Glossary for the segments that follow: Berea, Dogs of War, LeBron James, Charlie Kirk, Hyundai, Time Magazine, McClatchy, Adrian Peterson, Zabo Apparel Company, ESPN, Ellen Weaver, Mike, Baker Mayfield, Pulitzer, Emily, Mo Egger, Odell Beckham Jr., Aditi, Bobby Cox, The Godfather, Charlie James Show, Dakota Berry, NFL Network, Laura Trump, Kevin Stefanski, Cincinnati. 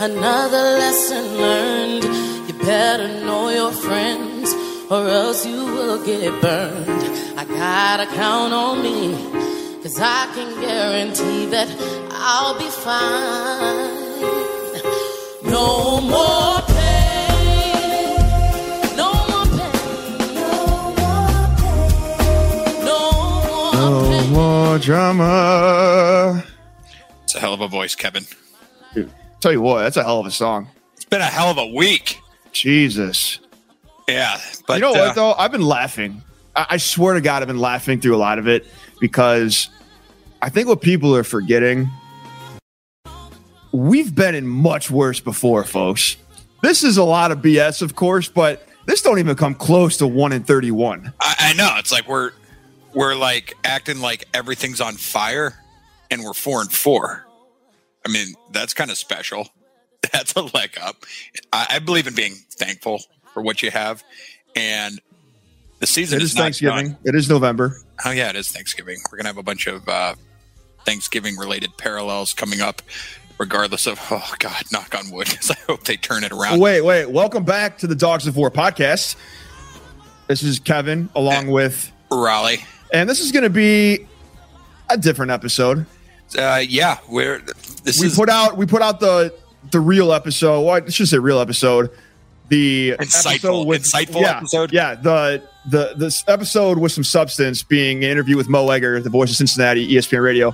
another lesson learned. You better know your friends, or else you will get burned. I gotta count on me, 'cause I can guarantee that I'll be fine. No more pain. No more drama. It's a hell of a voice, Kevin. Dude, tell you what, that's a hell of a song. It's been a hell of a week. Jesus. Yeah. But you know what, though? I've been laughing. I swear to God, I've been laughing through a lot of it because I think what people are forgetting, we've been in much worse before, folks. This is a lot of BS, of course, but this don't even come close to 1 in 31. I know. It's like we're like acting like everything's on fire, and we're 4-4. I mean, that's kind of special. That's a leg up. I believe in being thankful for what you have, and the season is not Thanksgiving. Done. It is November. Oh yeah, it is Thanksgiving. We're gonna have a bunch of Thanksgiving-related parallels coming up, regardless of oh god, knock on wood, because I hope they turn it around. Wait. Welcome back to the Dogs of War podcast. This is Kevin along with Raleigh. And this is going to be a different episode. We put out the real episode. Well, I should say real episode. The insightful episode. Yeah, this episode with some substance, being an interview with Mo Egger, the voice of Cincinnati, ESPN Radio.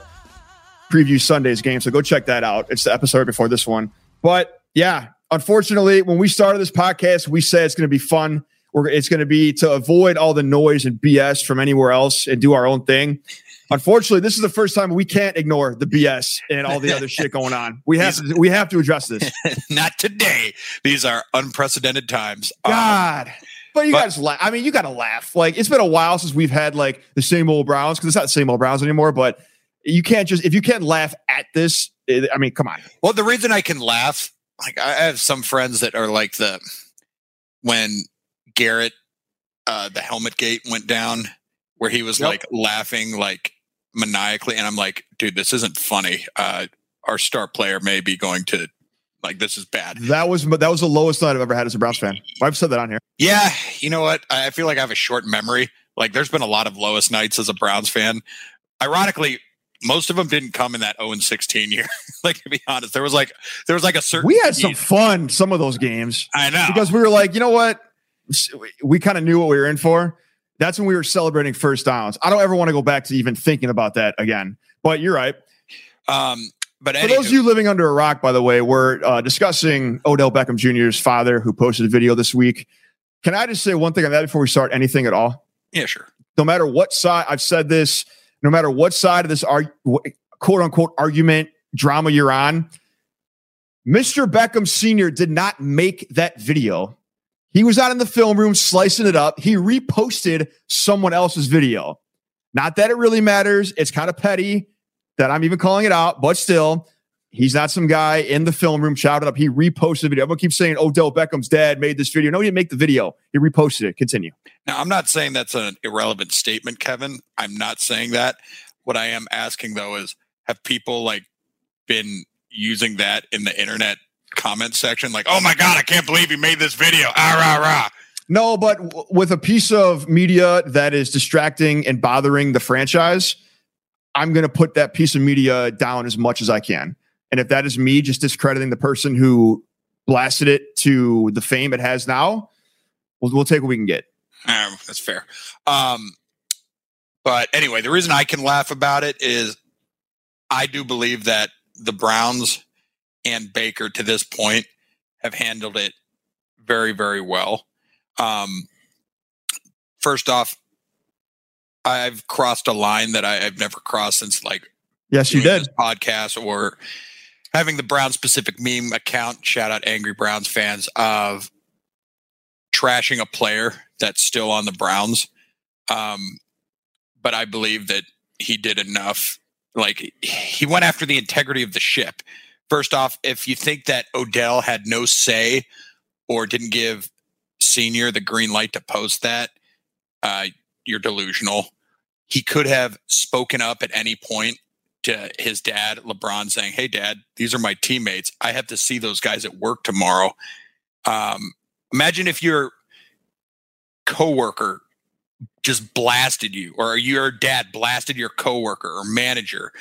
Preview Sunday's game, so go check that out. It's the episode before this one. But yeah, unfortunately, when we started this podcast, we said it's going to be fun. It's going to be to avoid all the noise and BS from anywhere else and do our own thing. Unfortunately, this is the first time we can't ignore the BS and all the other shit going on. We have to address this. Not today. These are unprecedented times. God. But guys laugh. I mean, you got to laugh. Like, it's been a while since we've had like the same old Browns, because it's not the same old Browns anymore. But you can't just, if you can't laugh at this, I mean, come on. Well, the reason I can laugh, like I have some friends that are like when Garrett, the helmet gate went down, where he was like laughing like maniacally, and I'm like, dude, this isn't funny. Our star player may be going to, like, this is bad. That was the lowest night I've ever had as a Browns fan. I've said that on here. Yeah, you know what? I feel like I have a short memory. Like, there's been a lot of lowest nights as a Browns fan. Ironically, most of them didn't come in that 0-16 year. Like, to be honest, there was like a certain. We had some fun some of those games. I know, because we were like, you know what? We kind of knew what we were in for. That's when we were celebrating first downs. I don't ever want to go back to even thinking about that again, but you're right. But those of you living under a rock, by the way, we're discussing Odell Beckham Jr.'s father, who posted a video this week. Can I just say one thing on that before we start anything at all? Yeah, sure. No matter what side, I've said this, no matter what side of this quote unquote argument drama you're on, Mr. Beckham Sr. did not make that video. He was out in the film room slicing it up. He reposted someone else's video. Not that it really matters. It's kind of petty that I'm even calling it out, but still, he's not some guy in the film room shouted up. He reposted the video. I'm going to keep saying Odell Beckham's dad made this video. No, he didn't make the video. He reposted it. Continue. Now, I'm not saying that's an irrelevant statement, Kevin. I'm not saying that. What I am asking, though, is have people like been using that in the internet comment section, like, oh my god, I can't believe he made this video, ah, rah, rah. No, but with a piece of media that is distracting and bothering the franchise, I'm going to put that piece of media down as much as I can. And if that is me just discrediting the person who blasted it to the fame it has now, we'll take what we can get. That's fair. But anyway, the reason I can laugh about it is I do believe that the Browns and Baker to this point have handled it very, very well. First off, I've crossed a line that I've never crossed since, like, yes, you did, this podcast or having the Browns specific meme account. Shout out Angry Browns fans, of trashing a player that's still on the Browns. But I believe that he did enough. Like, he went after the integrity of the ship. First off, if you think that Odell had no say or didn't give Senior the green light to post that, you're delusional. He could have spoken up at any point to his dad, LeBron, saying, "Hey, Dad, these are my teammates. I have to see those guys at work tomorrow." Imagine if your coworker just blasted you, or your dad blasted your coworker or manager.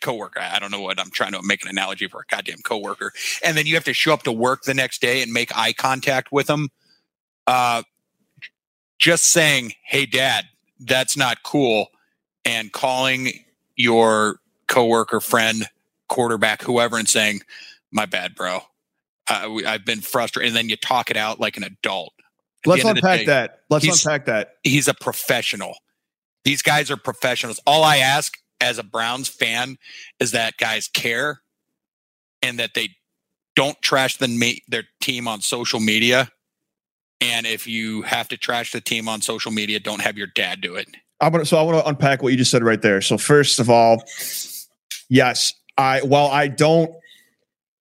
Coworker. I don't know what I'm trying to make an analogy for a goddamn coworker. And then you have to show up to work the next day and make eye contact with them. Just saying, "Hey, Dad, that's not cool," and calling your coworker, friend, quarterback, whoever, and saying, "My bad, bro. I've been frustrated." And then you talk it out like an adult. Let's unpack that. He's a professional. These guys are professionals. All I ask as a Browns fan is that guys care and that they don't trash their team on social media. And if you have to trash the team on social media, don't have your dad do it. I want to unpack what you just said right there. So first of all, yes,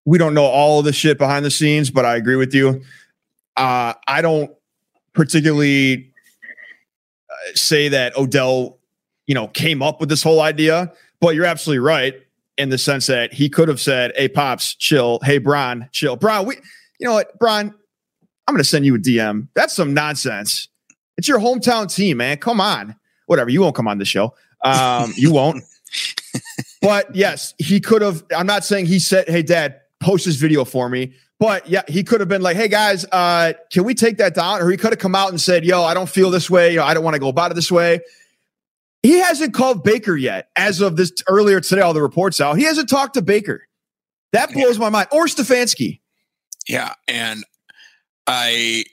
we don't know all of the shit behind the scenes, but I agree with you. I don't particularly say that Odell, came up with this whole idea, but you're absolutely right in the sense that he could have said, "Hey, Pops, chill. Hey, Bron, chill. Bron, you know what, Bron, I'm going to send you a DM. That's some nonsense. It's your hometown team, man. Come on." Whatever. You won't come on the show. You won't. But yes, he could have. I'm not saying he said, "Hey, Dad, post this video for me." But yeah, he could have been like, "Hey, guys, can we take that down?" Or he could have come out and said, "Yo, I don't feel this way. I don't want to go about it this way." He hasn't called Baker yet. As of this earlier today, all the reports out, he hasn't talked to Baker. That blows my mind. Or Stefanski. Yeah. And I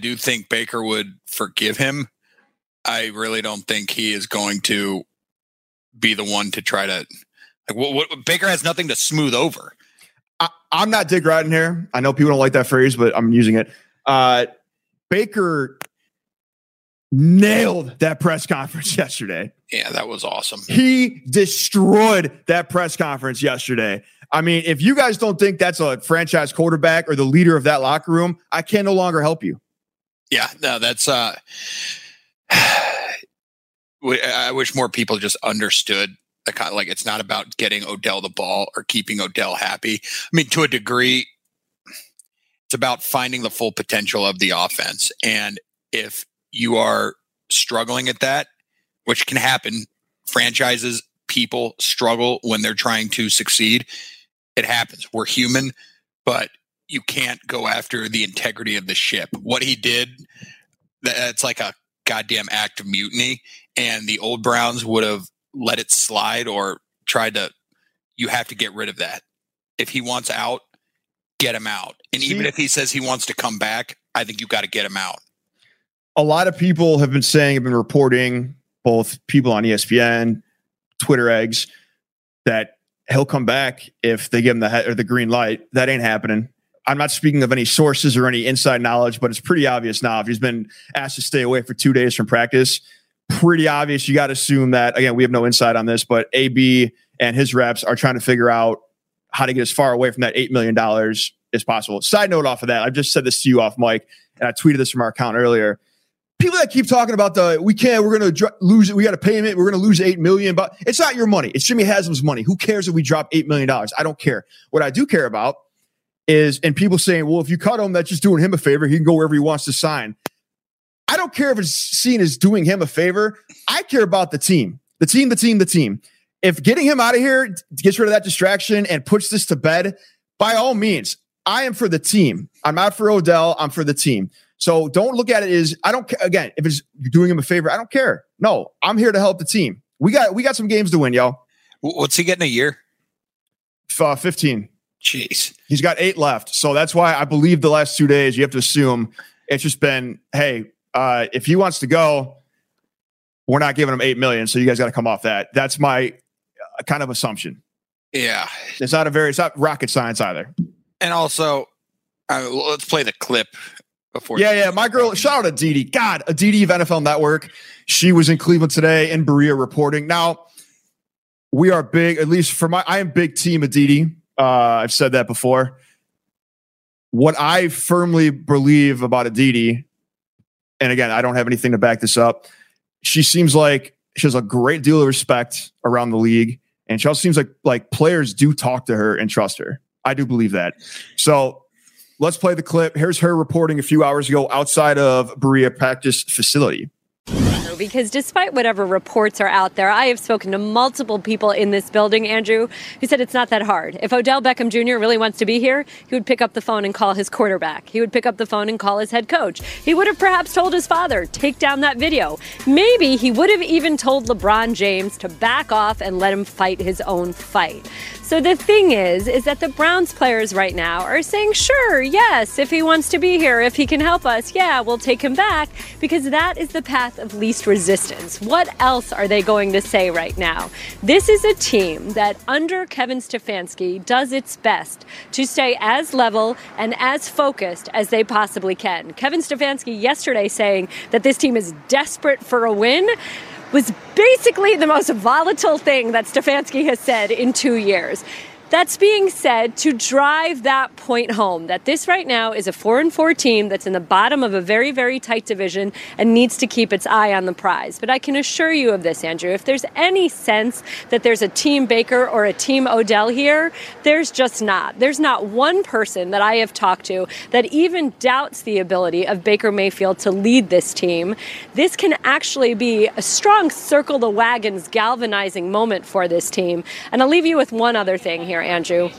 do think Baker would forgive him, I really don't think he is going to be the one to try to. Baker has nothing to smooth over. I'm not dick riding here. I know people don't like that phrase, but I'm using it. Baker nailed that press conference yesterday. Yeah, that was awesome. He destroyed that press conference yesterday. I mean, if you guys don't think that's a franchise quarterback or the leader of that locker room, I can no longer help you. Yeah, no, that's I wish more people just understood it's not about getting Odell the ball or keeping Odell happy. I mean, to a degree, it's about finding the full potential of the offense. And if you are struggling at that, which can happen, franchises, people struggle when they're trying to succeed. It happens. We're human, but you can't go after the integrity of the ship. What he did, that's like a goddamn act of mutiny, and the old Browns would have let it slide or tried to. You have to get rid of that. If he wants out, get him out. And even if he says he wants to come back, I think you got to get him out. A lot of people have been reporting, both people on ESPN, Twitter eggs, that he'll come back if they give him the green light. That ain't happening. I'm not speaking of any sources or any inside knowledge, but it's pretty obvious now. If he's been asked to stay away for 2 days from practice, pretty obvious. You got to assume that, again, we have no insight on this, but AB and his reps are trying to figure out how to get as far away from that $8 million as possible. Side note off of that, I've just said this to you off mic, and I tweeted this from our account earlier. People that keep talking about we're going to lose it. We got a payment. We're going to lose $8 million, but it's not your money. It's Jimmy Haslam's money. Who cares if we drop $8 million? I don't care. What I do care about is, and people saying, well, if you cut him, that's just doing him a favor. He can go wherever he wants to sign. I don't care if it's seen as doing him a favor. I care about the team, the team, the team, the team. If getting him out of here gets rid of that distraction and puts this to bed, by all means, I am for the team. I'm not for Odell. I'm for the team. So don't look at it as, I don't care. Again, if it's doing him a favor, I don't care. No, I'm here to help the team. We got some games to win, yo. What's he getting a year? 15. Jeez. He's got 8 left. So that's why I believe the last 2 days, you have to assume it's just been, hey, if he wants to go, we're not giving him $8 million. So you guys got to come off that. That's my kind of assumption. Yeah. It's not rocket science either. And also, let's play the clip before. Yeah. My girl, shout out Aditi. God, Aditi of NFL Network. She was in Cleveland today in Berea reporting. Now, we are big, at least for I am big team Aditi. I've said that before. What I firmly believe about Aditi, and again, I don't have anything to back this up, she seems like She has a great deal of respect around the league, and she also seems like players do talk to her and trust her. I do believe that. So let's play the clip. Here's her reporting a few hours ago outside of Berea practice facility. Because despite whatever reports are out there, I have spoken to multiple people in this building, Andrew, who said it's not that hard. If Odell Beckham Jr. really wants to be here, he would pick up the phone and call his quarterback. He would pick up the phone and call his head coach. He would have perhaps told his father, take down that video. Maybe he would have even told LeBron James to back off and let him fight his own fight. So the thing is that the Browns players right now are saying, sure, yes, if he wants to be here, if he can help us, yeah, we'll take him back, because that is the path of least resistance. What else are they going to say right now? This is a team that under Kevin Stefanski does its best to stay as level and as focused as they possibly can. Kevin Stefanski yesterday saying that this team is desperate for a win was basically the most volatile thing that Stefanski has said in 2 years. That's being said to drive that point home, that this right now is a 4-4 team that's in the bottom of a very, very tight division and needs to keep its eye on the prize. But I can assure you of this, Andrew, if there's any sense that there's a team Baker or a team Odell here, there's just not. There's not one person that I have talked to that even doubts the ability of Baker Mayfield to lead this team. This can actually be a strong circle the wagons galvanizing moment for this team. And I'll leave you with one other thing here, Andrew.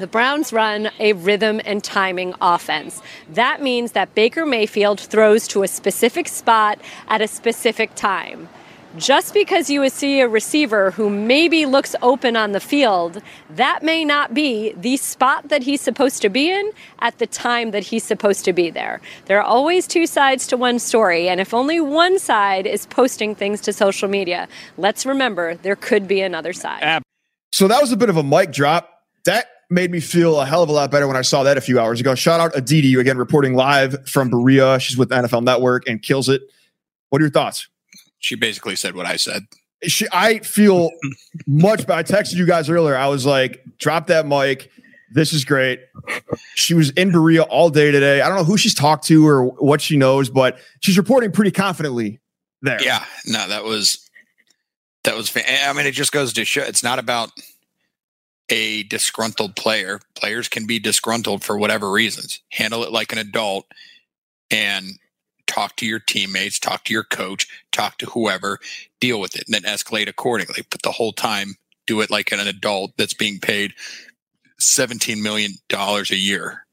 The Browns run a rhythm and timing offense. That means that Baker Mayfield throws to a specific spot at a specific time. Just because you see a receiver who maybe looks open on the field, that may not be the spot that he's supposed to be in at the time that he's supposed to be there. There are always two sides to one story, and if only one side is posting things to social media, let's remember there could be another side. So that was a bit of a mic drop. That made me feel a hell of a lot better when I saw that a few hours ago. Shout out Aditi, again, reporting live from Berea. She's with the NFL Network and kills it. What are your thoughts? She basically said what I said. I feel much better. I texted you guys earlier. I was like, drop that mic. This is great. She was in Berea all day today. I don't know who she's talked to or what she knows, but she's reporting pretty confidently there. Yeah, no, that was, I mean, it just goes to show it's not about a disgruntled player. Players can be disgruntled for whatever reasons. Handle it like an adult and talk to your teammates, talk to your coach, talk to whoever, deal with it, and then escalate accordingly. But the whole time, do it like an adult that's being paid $17 million a year.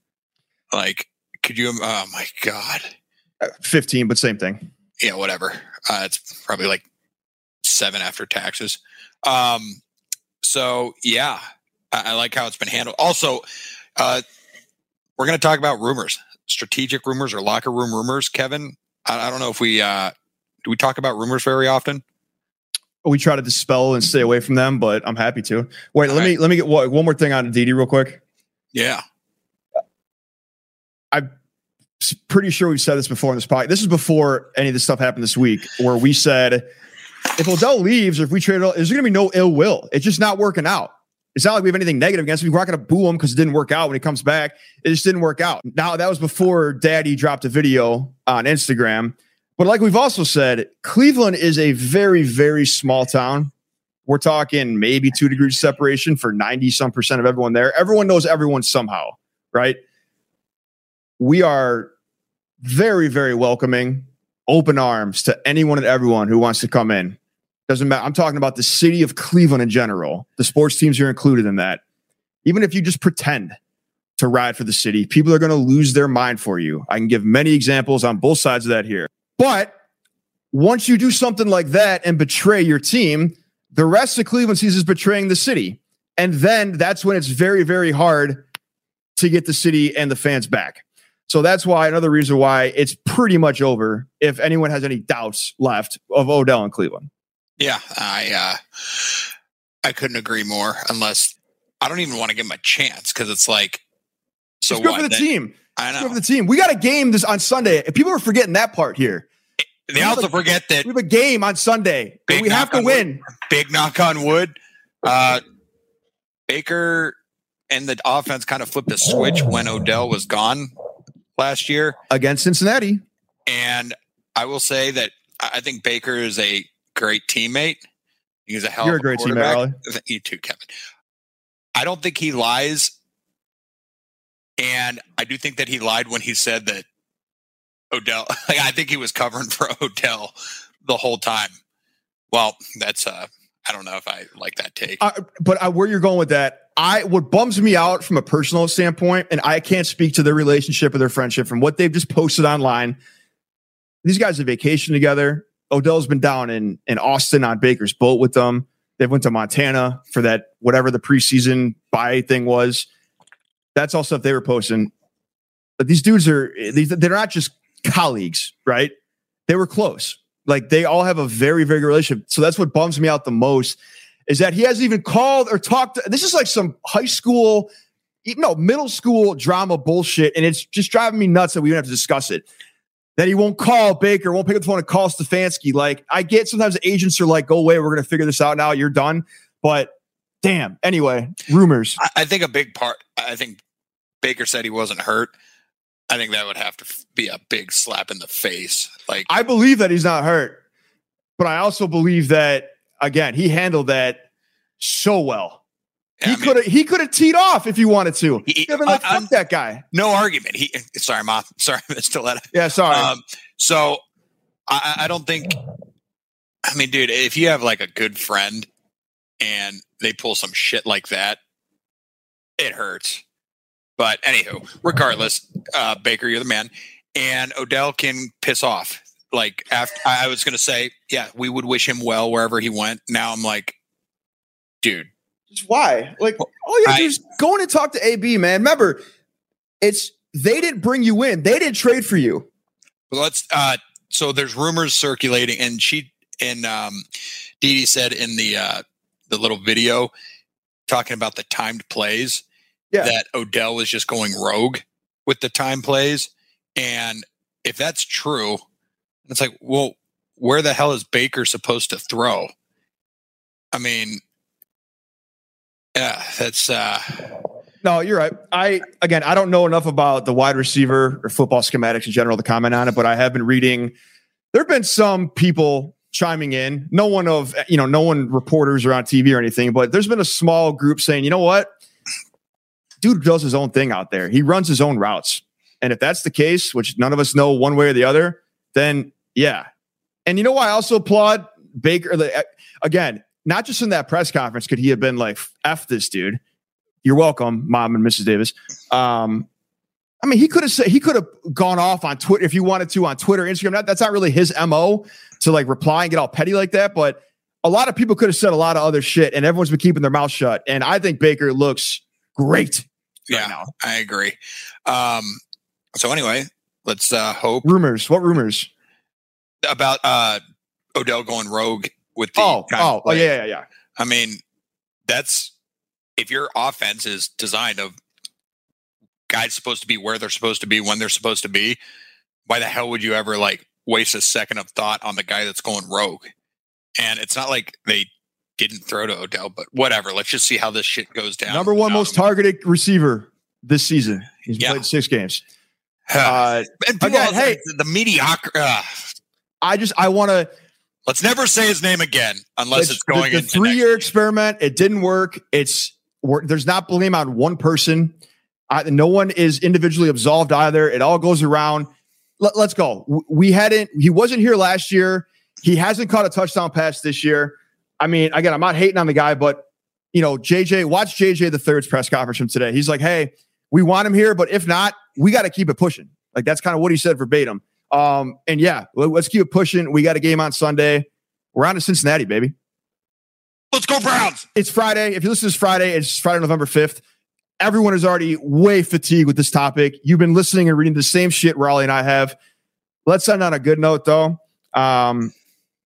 Like, could you, oh my God. 15, but same thing. Yeah, whatever. It's probably like 7 after taxes. So yeah, I like how it's been handled. Also, we're going to talk about rumors, strategic rumors or locker room rumors. Kevin, I don't know if we, do we talk about rumors very often? We try to dispel and stay away from them, but I'm happy to. Wait, let me get one more thing on Aditi real quick. Yeah. I'm pretty sure we've said this before in this podcast. This is before any of this stuff happened this week where we said, if Odell leaves or if we trade Odell, there's going to be no ill will. It's just not working out. It's not like we have anything negative against him. We're not going to boo him because it didn't work out when he comes back. It just didn't work out. Now, that was before Daddy dropped a video on Instagram. But like we've also said, Cleveland is a very, very small town. We're talking maybe 2 degrees separation for 90-some% of everyone there. Everyone knows everyone somehow, right? We are very, very welcoming. Open arms to anyone and everyone who wants to come in. Doesn't matter. I'm talking about the city of Cleveland in general. The sports teams are included in that. Even if you just pretend to ride for the city, people are going to lose their mind for you. I can give many examples on both sides of that here. But once you do something like that and betray your team, the rest of Cleveland sees as betraying the city. And then that's when it's very, very hard to get the city and the fans back. So that's why another reason why it's pretty much over. If anyone has any doubts left of Odell in Cleveland, yeah, I couldn't agree more. Unless I don't even want to give him a chance because it's like, so it's good for the team. I know. It's good for the team. We got a game this on Sunday. People are forgetting that part here. They also forget that we have a game on Sunday. We have to win. Big knock on wood. Baker and the offense kind of flipped a switch when Odell was gone last year against Cincinnati. And I will say that I think Baker is a great teammate. He's a hell of a great quarterback. Teammate, Ollie. You too, Kevin. I don't think he lies. And I do think that he lied when he said that Odell, like, I think he was covering for Odell the whole time. Well, that's, I don't know if I like that take. But where you're going with that, what bums me out from a personal standpoint, and I can't speak to their relationship or their friendship from what they've just posted online. These guys have vacationed together. Odell's been down in Austin on Baker's boat with them. They went to Montana for that, whatever the preseason bye thing was. That's all stuff they were posting. But these dudes they're not just colleagues, right? They were close. Like, they all have a very, very good relationship. So that's what bums me out the most, is that he hasn't even called or talked. This is like some high school, middle school drama bullshit. And it's just driving me nuts that we even have to discuss it. That he won't call Baker, won't pick up the phone and call Stefanski. Like, I get sometimes agents are like, go away. We're going to figure this out now. You're done. But damn. Anyway, rumors. I think a big part, I think Baker said he wasn't hurt. I think that would have to be a big slap in the face. Like, I believe that he's not hurt, but I also believe that, again, he handled that so well. Yeah, he could have teed off if he wanted to. Fuck that guy. No argument. Sorry, Mom. Sorry, Mr. Letta. Yeah, sorry. So I don't think. I mean, dude, if you have like a good friend and they pull some shit like that, it hurts. But anywho, regardless, Baker, you're the man, and Odell can piss off. Like, after, I was going to say, yeah, we would wish him well wherever he went. Now I'm like, dude, why? Like, all you have to do is go in and talk to AB, man. Remember, they didn't bring you in; they didn't trade for you. Let's. So there's rumors circulating, and Didi said in the little video talking about the timed plays. Yeah. That Odell is just going rogue with the time plays. And if that's true, it's like, well, where the hell is Baker supposed to throw? I mean, yeah, that's... No, you're right. I don't know enough about the wide receiver or football schematics in general to comment on it, but I have been reading. There have been some people chiming in. No one reporters or on TV or anything, but there's been a small group saying, you know what? Dude does his own thing out there. He runs his own routes. And if that's the case, which none of us know one way or the other, then yeah. And you know why I also applaud Baker? Again, not just in that press conference could he have been like, F this dude. You're welcome, Mom and Mrs. Davis. I mean, he could have gone off on Twitter if you wanted to, on Twitter, Instagram. That's not really his MO to like reply and get all petty like that. But a lot of people could have said a lot of other shit, and everyone's been keeping their mouth shut. And I think Baker looks great. Right, yeah, now. I agree. So anyway, let's hope. Rumors. What rumors? About Odell going rogue with the... Oh, yeah. I mean, that's... If your offense is designed of guys supposed to be where they're supposed to be, when they're supposed to be, why the hell would you ever like waste a second of thought on the guy that's going rogue? And it's not like they... didn't throw to Odell, but whatever. Let's just see how this shit goes down. Number one most targeted receiver this season. He's played 6 games. And again, hey, the mediocre. I want to. Let's never say his name again unless it's going. The 3-year experiment. It didn't work. There's not blame on one person. No one is individually absolved either. It all goes around. Let's go. He wasn't here last year. He hasn't caught a touchdown pass this year. I mean, again, I'm not hating on the guy, but, watch JJ the Third's press conference from today. He's like, hey, we want him here, but if not, we got to keep it pushing. Like, that's kind of what he said verbatim. And yeah, let's keep it pushing. We got a game on Sunday. We're on to Cincinnati, baby. Let's go Browns. It's Friday. If you listen to this Friday, it's Friday, November 5th. Everyone is already way fatigued with this topic. You've been listening and reading the same shit Raleigh and I have. Let's end on a good note, though.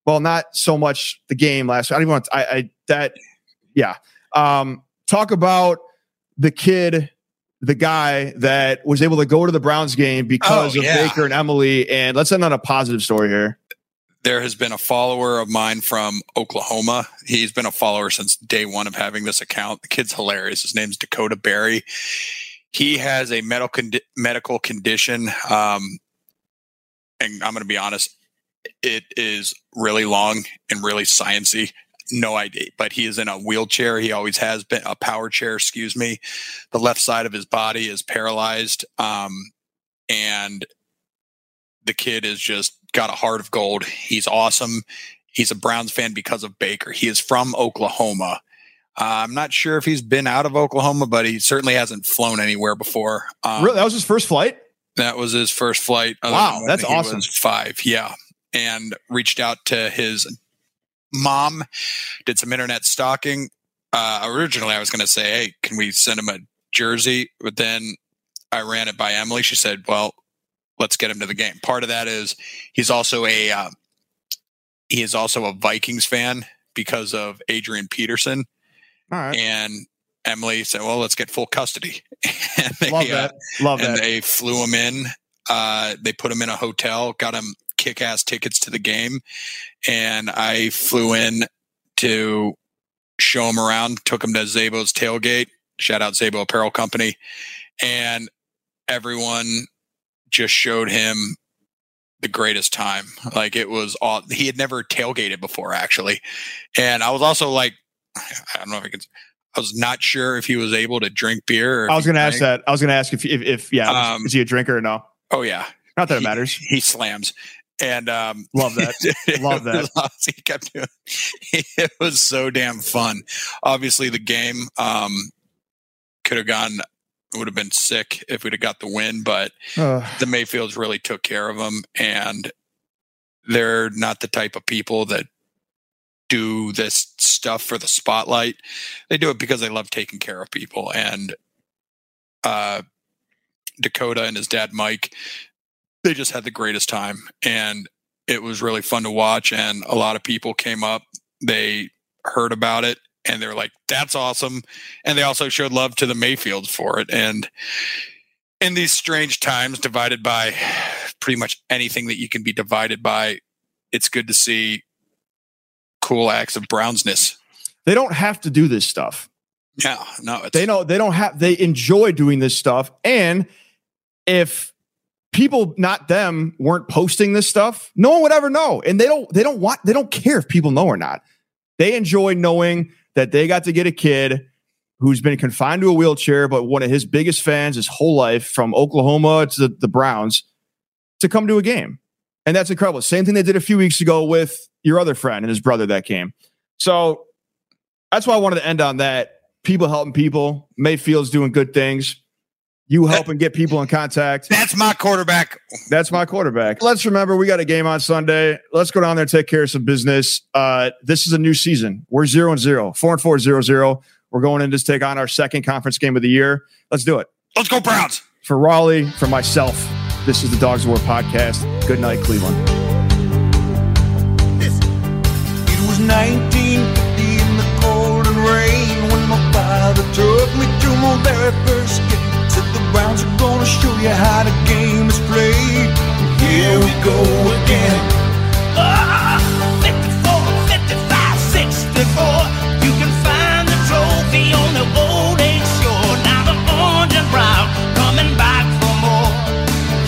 Well, not so much the game last week. I don't even want to. Yeah. Talk about the guy that was able to go to the Browns game because of Baker and Emily. And let's end on a positive story here. There has been a follower of mine from Oklahoma. He's been a follower since day one of having this account. The kid's hilarious. His name's Dakota Berry. He has a medical condition. And I'm going to be honest. It is really long and really sciencey. No idea, but he is in a wheelchair. He always has been, a power chair, excuse me. The left side of his body is paralyzed. And the kid is just got a heart of gold. He's awesome. He's a Browns fan because of Baker. He is from Oklahoma. I'm not sure if he's been out of Oklahoma, but he certainly hasn't flown anywhere before. Really? That was his first flight? That was his first flight. Wow, that's awesome. Five. Yeah. And reached out to his mom, did some internet stalking. Originally, I was going to say, hey, can we send him a jersey? But then I ran it by Emily. She said, well, let's get him to the game. Part of that is he's also a Vikings fan because of Adrian Peterson. All right. And Emily said, well, let's get full custody. And they, Love that. They flew him in. They put him in a hotel, got him kick-ass tickets to the game. And I flew in to show him around, took him to Zabo's tailgate. Shout out Zabo Apparel Company. And everyone just showed him the greatest time. Like, it was all, he had never tailgated before, actually. And I was also like, I don't know if I can, I was not sure if he was able to drink beer. Or I was going to ask that. I was going to ask if is he a drinker or no? Oh yeah. Not that it matters. He slams. And love that. Love that. He kept doing it. It was so damn fun. Obviously the game would have been sick if we'd have got the win, but the Mayfields really took care of them, and they're not the type of people that do this stuff for the spotlight. They do it because they love taking care of people. And Dakota and his dad, Mike, they just had the greatest time, and it was really fun to watch. And a lot of people came up, they heard about it, and they were like, that's awesome. And they also showed love to the Mayfields for it. And in these strange times, divided by pretty much anything that you can be divided by, it's good to see cool acts of Brownsness. They don't have to do this stuff. Yeah, no. They enjoy doing this stuff. And if people, not them, weren't posting this stuff, no one would ever know. And they don't care if people know or not. They enjoy knowing that they got to get a kid who's been confined to a wheelchair, but one of his biggest fans his whole life, from Oklahoma to the Browns, to come to a game. And that's incredible. Same thing they did a few weeks ago with your other friend and his brother that came. So that's why I wanted to end on that. People helping people. Mayfield's doing good things. You helping get people in contact. That's my quarterback. That's my quarterback. Let's remember, we got a game on Sunday. Let's go down there and take care of some business. This is a new season. We're 0-0, 4-4, 0-0. We're going in to take on our second conference game of the year. Let's do it. Let's go Browns. For Raleigh, for myself, this is the Dogs of War podcast. Good night, Cleveland. It was 1950 in the cold and rain when my father took me to my very first game. Browns are gonna show you how the game is played. Here we go again. 54, 55, 64. You can find the trophy on the old age shore. Now the orange and brown coming back for more.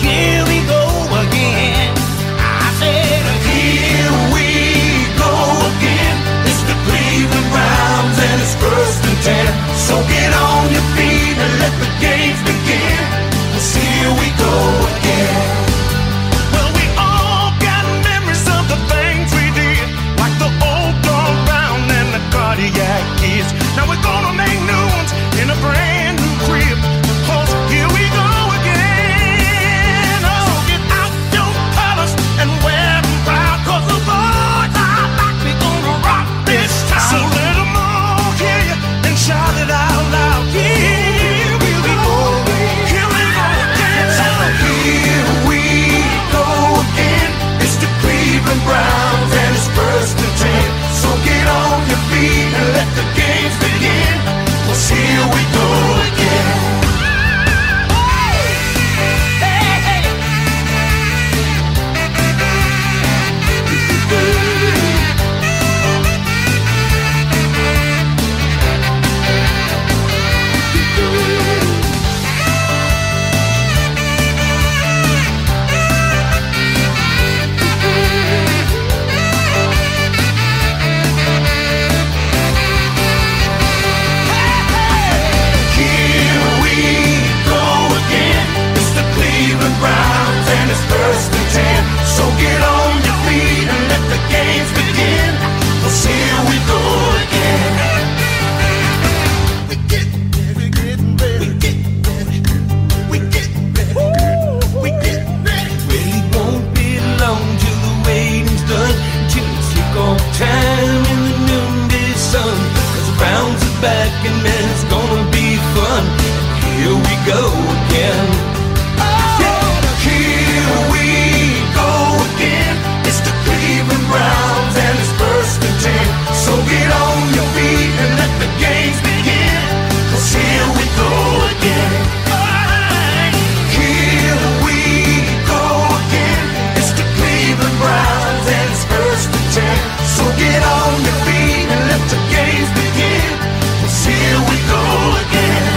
Here we go again. I said, here we go again. It's the Cleveland Browns and it's 1st and 10. So get on your feet and let the games begin. Here we go again. Well, we all got memories of the things we did, like the old dog round and the cardiac kids. Now we're gonna make new ones in a brand new crib. Cause here we go again. Oh, get out your colors and wear them proud. Cause the boys are back, we gonna rock this town. So let them all hear you and shout it out loud. Yeah. Browns and it's 1st and 10. So get on your feet and let the games begin. 'Cause here we go. go again. Oh, yeah. Here we go again. It's the Cleveland Browns and it's 1st and 10. So get on your feet and let the games begin. 'Cause here we go again. Right. Here we go again. It's the Cleveland Browns and it's 1st and 10. So get on your feet and let the games begin. 'Cause here we go again.